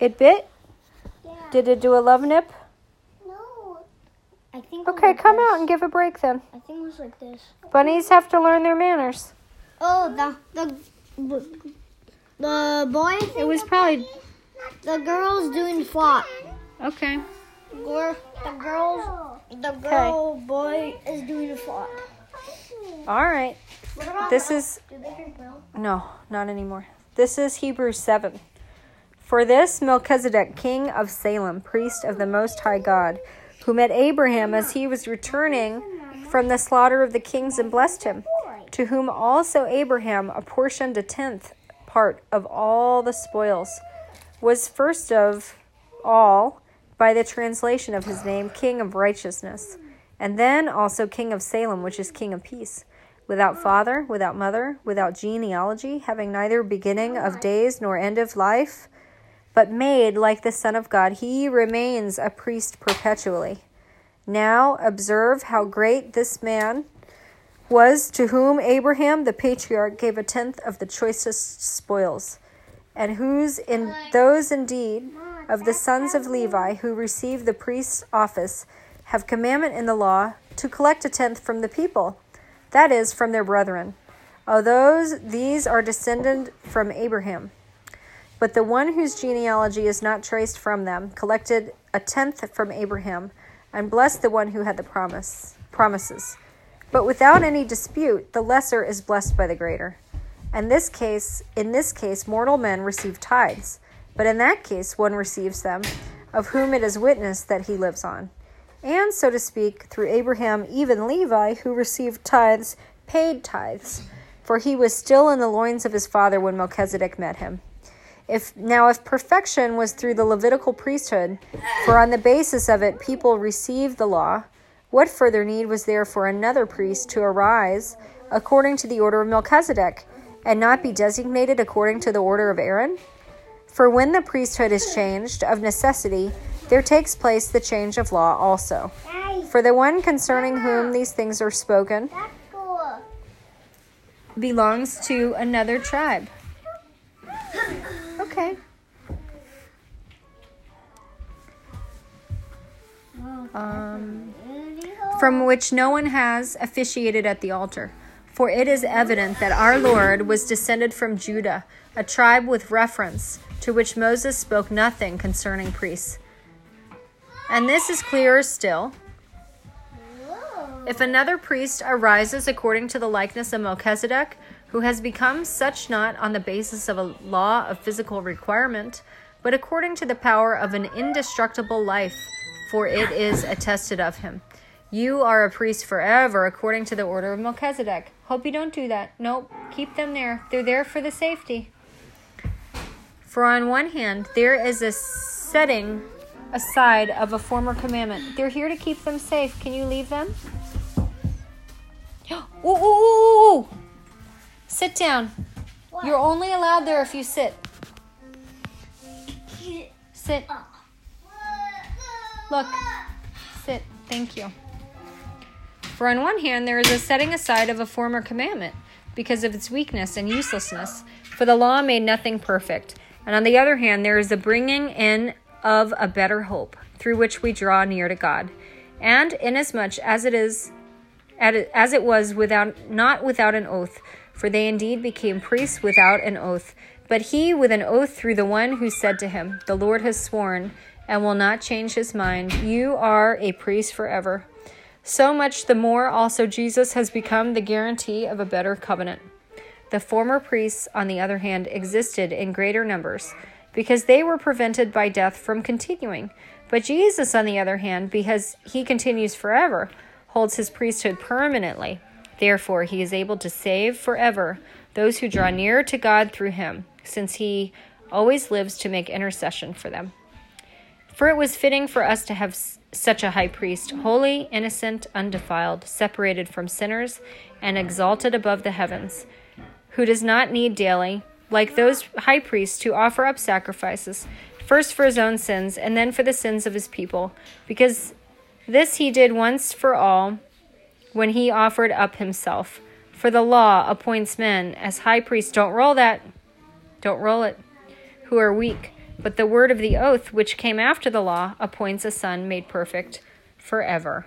It bit? Yeah. Did it do a love nip? No. I think. Okay, come this. Out and give a break then. I think it was like this. Bunnies have to learn their manners. Oh, the boy. It was probably the girl's doing flop. Okay. The girl boy is doing a flop. All right. This is. Do they drink milk? No, not anymore. This is Hebrews 7. For this Melchizedek, king of Salem, priest of the Most High God, who met Abraham as he was returning from the slaughter of the kings and blessed him, to whom also Abraham apportioned a 10th part of all the spoils, was first of all, by the translation of his name, king of righteousness, and then also king of Salem, which is king of peace, without father, without mother, without genealogy, having neither beginning of days nor end of life, but made like the Son of God, he remains a priest perpetually. Now observe how great this man was, to whom Abraham the patriarch gave a 10th of the choicest spoils, and whose in those indeed of the sons of Levi who received the priest's office have commandment in the law to collect a 10th from the people, that is, from their brethren. Although these are descended from Abraham. But the one whose genealogy is not traced from them collected a 10th from Abraham and blessed the one who had the promises. But without any dispute, the lesser is blessed by the greater. And in this case, mortal men receive tithes, but in that case, one receives them, of whom it is witnessed that he lives on. And, so to speak, through Abraham, even Levi, who received tithes, paid tithes, for he was still in the loins of his father when Melchizedek met him. If perfection was through the Levitical priesthood, for on the basis of it people received the law, what further need was there for another priest to arise according to the order of Melchizedek, and not be designated according to the order of Aaron? For when the priesthood is changed, of necessity, there takes place the change of law also. For the one concerning whom these things are spoken belongs to another tribe. Okay. From which no one has officiated at the altar. For it is evident that our Lord was descended from Judah, a tribe with reference to which Moses spoke nothing concerning priests. And this is clearer still. If another priest arises according to the likeness of Melchizedek, who has become such not on the basis of a law of physical requirement, but according to the power of an indestructible life, for it is attested of him. You are a priest forever according to the order of Melchizedek. Hope you don't do that. Nope, keep them there. They're there for the safety. For on one hand, there is a setting aside of a former commandment. They're here to keep them safe. Can you leave them? Ooh, ooh, ooh, ooh. Sit down. What? You're only allowed there if you sit. Sit. Look. Sit. Thank you. For on one hand, there is a setting aside of a former commandment because of its weakness and uselessness, for the law made nothing perfect. And on the other hand, there is the bringing in of a better hope, through which we draw near to God. And inasmuch as it was not without an oath, for they indeed became priests without an oath, but he with an oath through the one who said to him, the Lord has sworn and will not change his mind. You are a priest forever. So much the more also Jesus has become the guarantee of a better covenant. The former priests, on the other hand, existed in greater numbers because they were prevented by death from continuing. But Jesus, on the other hand, because he continues forever, holds his priesthood permanently. Therefore, he is able to save forever those who draw near to God through him, since he always lives to make intercession for them. For it was fitting for us to have such a high priest, holy, innocent, undefiled, separated from sinners, and exalted above the heavens, who does not need daily, like those high priests, to offer up sacrifices, first for his own sins, and then for the sins of his people, because this he did once for all, when he offered up himself. For the law appoints men as high priests. Don't roll it. Who are weak, But the word of the oath, which came after the law, appoints a son made perfect forever.